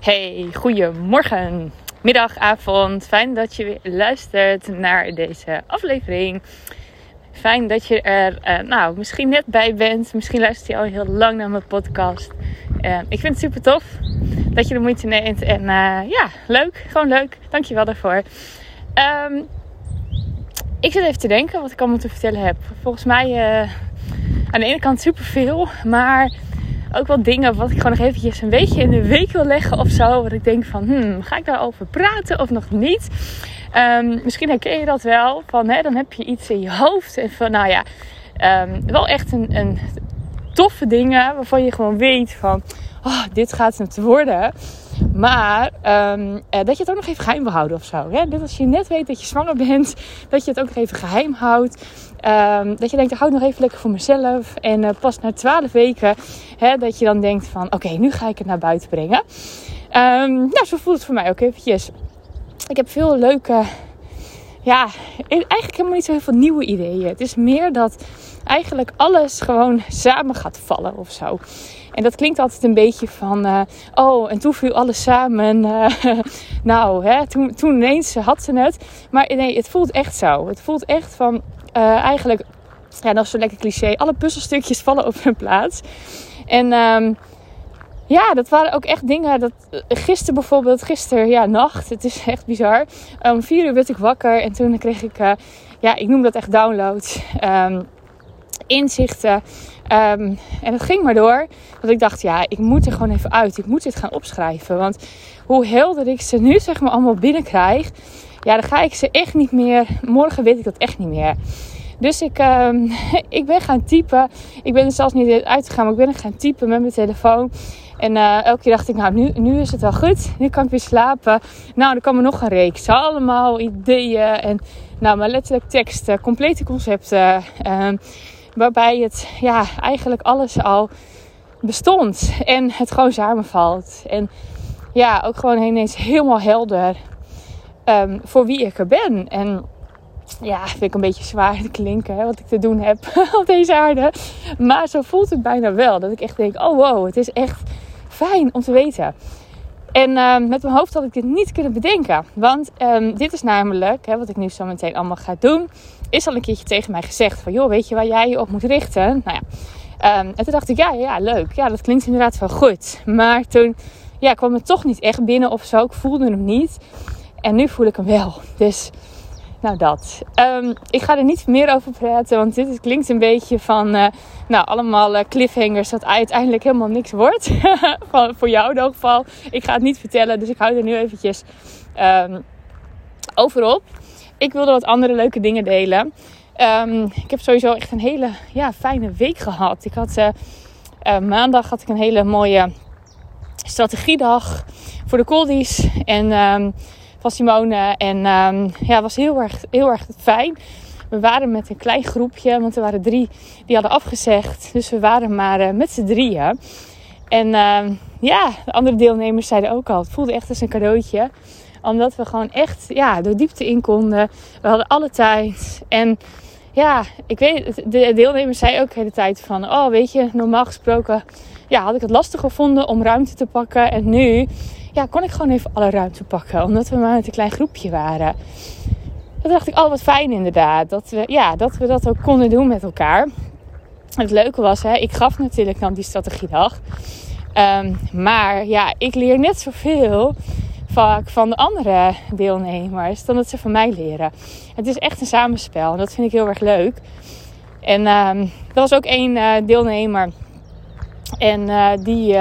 Hey, goedemorgen, middag, avond. Fijn dat je weer luistert naar deze aflevering. Fijn dat je er misschien net bij bent. Misschien luister je al heel lang naar mijn podcast. Ik vind het super tof dat je de moeite neemt. En leuk. Gewoon leuk. Dank je wel daarvoor. Ik zit even te denken wat ik allemaal te vertellen heb. Volgens mij aan de ene kant superveel, maar ook wel dingen wat ik gewoon nog eventjes een beetje in de week wil leggen of zo. Wat ik denk van, ga ik daarover praten of nog niet? Misschien herken je dat wel. Dan heb je iets in je hoofd. En van, wel echt een toffe dingen waarvan je gewoon weet van, dit gaat het worden. Maar dat je het ook nog even geheim wil houden of zo. Hè? Net als je net weet dat je zwanger bent, dat je het ook nog even geheim houdt. Dat je denkt, ik hou het nog even lekker voor mezelf. En pas na 12 weken, hè, dat je dan denkt van, oké, nu ga ik het naar buiten brengen. Zo voelt het voor mij ook eventjes. Ik heb veel leuke, eigenlijk helemaal niet zo heel veel nieuwe ideeën. Het is meer dat eigenlijk alles gewoon samen gaat vallen of zo. En dat klinkt altijd een beetje van, en toen viel alles samen. Toen ineens had ze het. Maar nee, het voelt echt zo. Het voelt echt van, eigenlijk, dat is zo'n lekker cliché. Alle puzzelstukjes vallen op hun plaats. En dat waren ook echt dingen. Dat, nacht. Het is echt bizar. Om 4:00 werd ik wakker. En toen kreeg ik, ik noem dat echt downloads. Inzichten. En het ging maar door. Want ik dacht, ik moet er gewoon even uit. Ik moet dit gaan opschrijven. Want hoe helder ik ze nu zeg maar allemaal binnenkrijg. Ja, dan ga ik ze echt niet meer. Morgen weet ik dat echt niet meer. Dus ik ben gaan typen. Ik ben er zelfs niet uitgegaan. Maar ik ben er gaan typen met mijn telefoon. En elke keer dacht ik, nu is het wel goed. Nu kan ik weer slapen. Dan kwam er nog een reeks. Allemaal ideeën. En maar letterlijk teksten. Complete concepten. Waarbij het eigenlijk alles al bestond. En het gewoon samenvalt. En ook gewoon ineens helemaal helder voor wie ik er ben. En vind ik een beetje zwaar te klinken. Hè, wat ik te doen heb op deze aarde. Maar zo voelt het bijna wel. Dat ik echt denk, het is echt fijn om te weten. En met mijn hoofd had ik dit niet kunnen bedenken. Want dit is namelijk, wat ik nu zo meteen allemaal ga doen, is al een keertje tegen mij gezegd van, joh, weet je waar jij je op moet richten? En toen dacht ik, leuk. Ja, dat klinkt inderdaad wel goed. Maar toen kwam het toch niet echt binnen of zo. Ik voelde hem niet. En nu voel ik hem wel. Dus, dat. Ik ga er niet meer over praten, want dit klinkt een beetje van, allemaal cliffhangers dat uiteindelijk helemaal niks wordt. Voor jou in elk geval. Ik ga het niet vertellen, dus ik hou er nu eventjes over op. Ik wilde wat andere leuke dingen delen. Ik heb sowieso echt een hele fijne week gehad. Ik had maandag had ik een hele mooie strategiedag voor de coldies en van Simone. En was heel erg fijn. We waren met een klein groepje, want er waren 3 die hadden afgezegd. Dus we waren maar met z'n 3. En de andere deelnemers zeiden ook al, het voelde echt als een cadeautje. Omdat we gewoon echt door diepte in konden. We hadden alle tijd. En ik weet, de deelnemer zei ook de hele tijd van, normaal gesproken had ik het lastig gevonden om ruimte te pakken. En nu kon ik gewoon even alle ruimte pakken. Omdat we maar met een klein groepje waren. Toen dacht ik, wat fijn inderdaad. Dat we dat ook konden doen met elkaar. En het leuke was, ik gaf natuurlijk dan die strategiedag. Maar ik leer net zoveel vaak van de andere deelnemers dan dat ze van mij leren. Het is echt een samenspel en dat vind ik heel erg leuk. En er was ook 1 deelnemer en die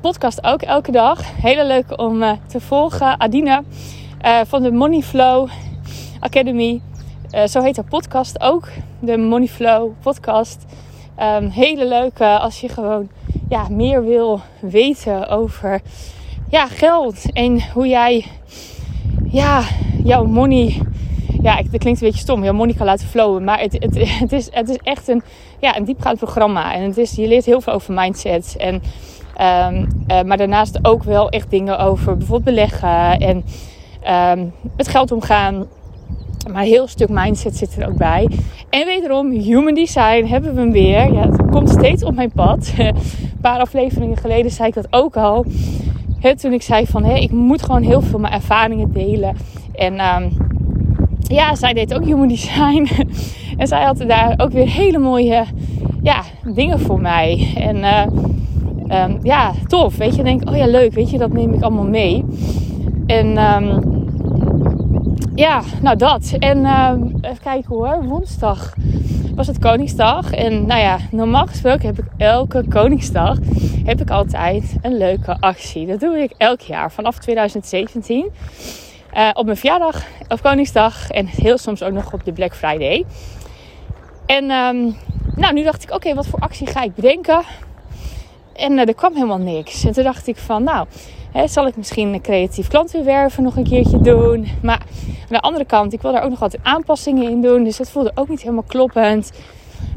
podcast ook elke dag. Hele leuk om te volgen. Adina van de Money Flow Academy. Zo heet haar podcast ook. De Money Flow podcast. Hele leuk als je gewoon meer wil weten over geld en hoe jij jouw money, dat klinkt een beetje stom, jouw money kan laten flowen, maar het is echt een diepgaand programma en je leert heel veel over mindset en maar daarnaast ook wel echt dingen over bijvoorbeeld beleggen en met geld omgaan, maar een heel stuk mindset zit er ook bij. En wederom, human design hebben we hem weer. Het komt steeds op mijn pad. paar afleveringen geleden zei ik dat ook al. Toen ik zei van, ik moet gewoon heel veel mijn ervaringen delen. En zij deed ook human design. En zij had daar ook weer hele mooie dingen voor mij. En tof. Weet je, dan denk ik, leuk. Weet je, dat neem ik allemaal mee. En dat. En even kijken hoor. Woensdag was het Koningsdag. En normaal gesproken heb ik elke Koningsdag altijd een leuke actie. Dat doe ik elk jaar vanaf 2017. Op mijn verjaardag, op Koningsdag en heel soms ook nog op de Black Friday. En nu dacht ik, oké, wat voor actie ga ik bedenken? En er kwam helemaal niks. En toen dacht ik van, zal ik misschien een creatief klantenwerven nog een keertje doen? Maar aan de andere kant, ik wil daar ook nog wat aanpassingen in doen. Dus dat voelde ook niet helemaal kloppend.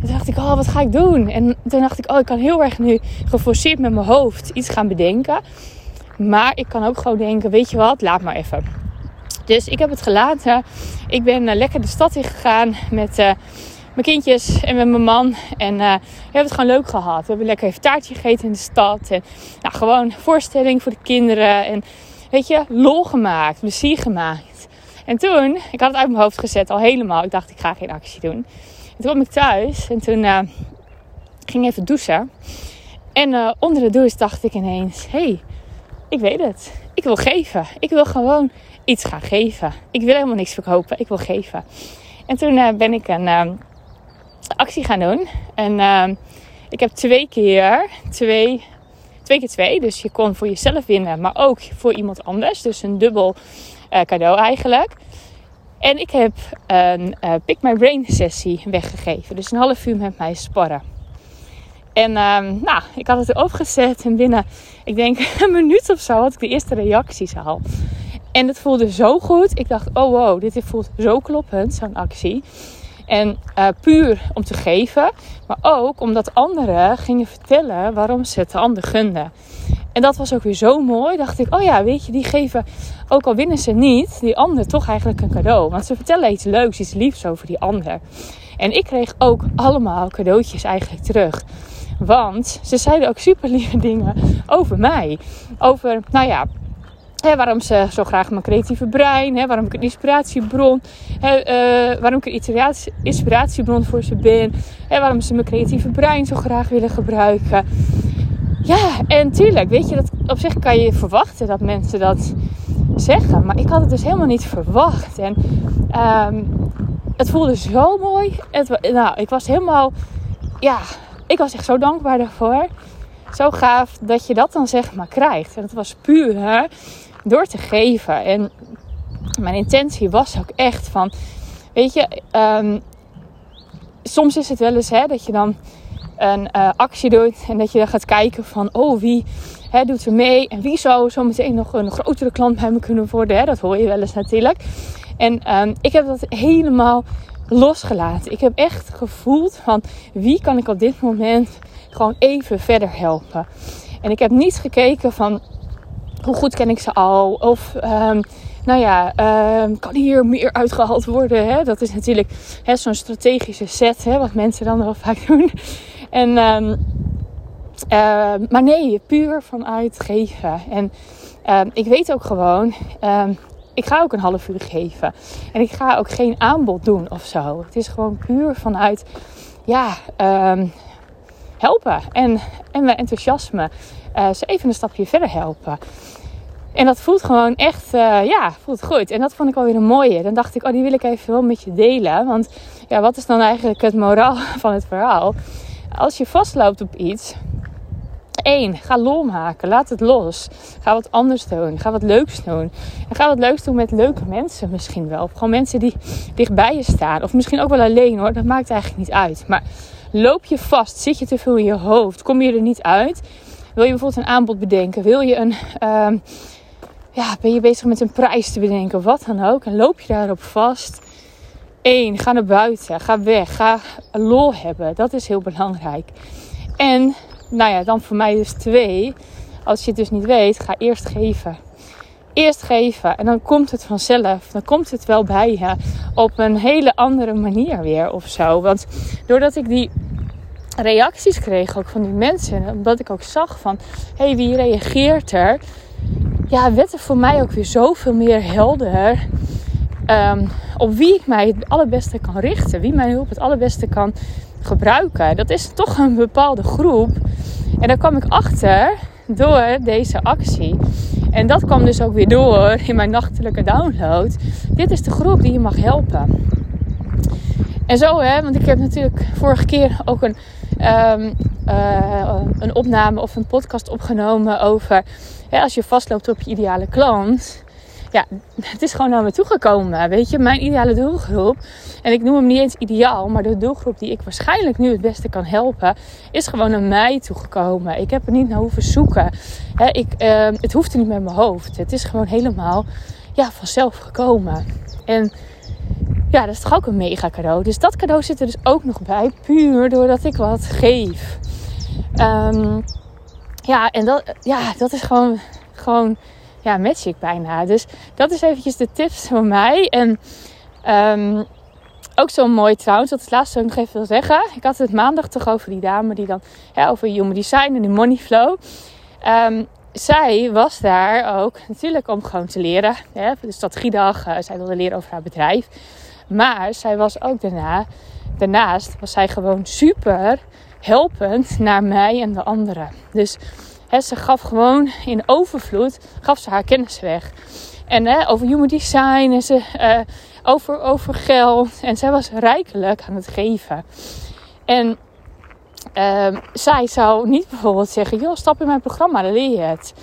En toen dacht ik, wat ga ik doen? En toen dacht ik, ik kan heel erg nu geforceerd met mijn hoofd iets gaan bedenken. Maar ik kan ook gewoon denken, weet je wat, laat maar even. Dus ik heb het gelaten. Ik ben lekker de stad in gegaan met mijn kindjes en met mijn man. En we hebben het gewoon leuk gehad. We hebben lekker even taartje gegeten in de stad. En gewoon voorstelling voor de kinderen. En weet je, lol gemaakt, plezier gemaakt. En toen, ik had het uit mijn hoofd gezet al helemaal. Ik dacht, ik ga geen actie doen. En toen kwam ik thuis en toen ging ik even douchen. En onder de douche dacht ik ineens, ik weet het. Ik wil geven. Ik wil gewoon iets gaan geven. Ik wil helemaal niks verkopen. Ik wil geven. En toen ben ik een actie gaan doen. En ik heb twee keer twee. Dus je kon voor jezelf winnen. Maar ook voor iemand anders. Dus een dubbel cadeau eigenlijk. En ik heb een Pick My Brain sessie weggegeven. Dus een half uur met mij sparren. En ik had het erop gezet. En binnen, ik denk een minuut of zo, had ik de eerste reacties al. En het voelde zo goed. Ik dacht, dit voelt zo kloppend, zo'n actie. En puur om te geven. Maar ook omdat anderen gingen vertellen waarom ze het de ander gunden. En dat was ook weer zo mooi. Dacht ik, weet je, die geven, ook al winnen ze niet, die ander toch eigenlijk een cadeau. Want ze vertellen iets leuks, iets liefs over die ander. En ik kreeg ook allemaal cadeautjes eigenlijk terug. Want ze zeiden ook super lieve dingen over mij. Over, waarom ze zo graag mijn creatieve brein, waarom ik een inspiratiebron, waarom ik een inspiratiebron voor ze ben, waarom ze mijn creatieve brein zo graag willen gebruiken. Ja, en tuurlijk, weet je, dat op zich kan je verwachten dat mensen dat zeggen, maar ik had het dus helemaal niet verwacht. En het voelde zo mooi. Ik was helemaal, ik was echt zo dankbaar daarvoor. Zo gaaf dat je dat dan zeg maar krijgt. En het was puur door te geven. En mijn intentie was ook echt van, weet je, soms is het wel eens dat je dan een actie doet en dat je dan gaat kijken van, wie doet er mee en wie zou zometeen nog een grotere klant bij me kunnen worden. Dat hoor je wel eens natuurlijk. En ik heb dat helemaal losgelaten. Ik heb echt gevoeld van, wie kan ik op dit moment gewoon even verder helpen. En ik heb niet gekeken van, hoe goed ken ik ze al? Of, kan hier meer uitgehaald worden? Hè? Dat is natuurlijk zo'n strategische set, wat mensen dan wel vaak doen. En, maar nee, puur vanuit geven. En ik weet ook gewoon, ik ga ook een half uur geven. En ik ga ook geen aanbod doen of zo. Het is gewoon puur vanuit, helpen en mijn enthousiasme. Ze even een stapje verder helpen. En dat voelt gewoon echt, voelt goed. En dat vond ik wel weer een mooie. Dan dacht ik, die wil ik even wel met je delen. Want wat is dan eigenlijk het moraal van het verhaal? Als je vastloopt op iets, 1, ga lol maken. Laat het los. Ga wat anders doen. Ga wat leuks doen. En ga wat leuks doen met leuke mensen misschien wel. Of gewoon mensen die dichtbij je staan. Of misschien ook wel alleen hoor. Dat maakt eigenlijk niet uit. Maar loop je vast? Zit je te veel in je hoofd? Kom je er niet uit? Wil je bijvoorbeeld een aanbod bedenken? Wil je ben je bezig met een prijs te bedenken? Wat dan ook. En loop je daarop vast? 1, ga naar buiten. Ga weg. Ga lol hebben. Dat is heel belangrijk. En dan voor mij dus 2. Als je het dus niet weet, ga eerst geven. Eerst geven. En dan komt het vanzelf. Dan komt het wel bij je. Op een hele andere manier weer of zo. Want doordat ik die reacties kreeg ook van die mensen. Omdat ik ook zag van, hé, wie reageert er? Ja, werd er voor mij ook weer zoveel meer helder. Op wie ik mij het allerbeste kan richten. Wie mijn hulp het allerbeste kan gebruiken. Dat is toch een bepaalde groep. En daar kwam ik achter door deze actie. En dat kwam dus ook weer door in mijn nachtelijke download. Dit is de groep die je mag helpen. En zo, hè, want ik heb natuurlijk vorige keer ook een opname of een podcast opgenomen over... Hè, als je vastloopt op je ideale klant... Ja, het is gewoon naar me toegekomen, weet je. Mijn ideale doelgroep, en ik noem hem niet eens ideaal... maar de doelgroep die ik waarschijnlijk nu het beste kan helpen... is gewoon naar mij toegekomen. Ik heb er niet naar hoeven zoeken. Hè, het hoeft er niet met mijn hoofd. Het is gewoon helemaal vanzelf gekomen. En... ja, dat is toch ook een mega cadeau. Dus dat cadeau zit er dus ook nog bij. Puur doordat ik wat geef. Dat is gewoon magic bijna. Dus dat is eventjes de tips voor mij. En ook zo mooi trouwens. Dat is het laatste wat ik nog even wil zeggen. Ik had het maandag toch over die dame die dan... ja, over human design en de money flow. Zij was daar ook natuurlijk om gewoon te leren. Hè, de strategiedag. Zij wilde leren over haar bedrijf. Maar zij was ook daarnaast was zij gewoon super helpend naar mij en de anderen. Dus hè, ze gaf gewoon in overvloed haar kennis weg. En over human design en over geld. En zij was rijkelijk aan het geven. En... zij zou niet bijvoorbeeld zeggen... joh, stap in mijn programma, dan leer je het.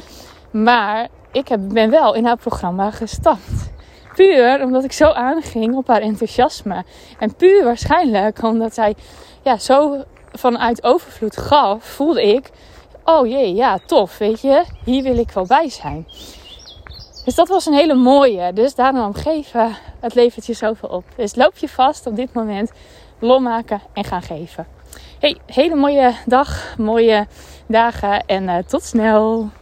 Maar ik ben wel in haar programma gestapt. Puur omdat ik zo aanging op haar enthousiasme. En puur waarschijnlijk omdat zij zo vanuit overvloed gaf... voelde ik, oh jee, ja, tof, weet je. Hier wil ik wel bij zijn. Dus dat was een hele mooie. Dus daarom geven, het levert je zoveel op. Dus loop je vast op dit moment... lol maken en gaan geven. Hey, hele mooie dag, mooie dagen en tot snel!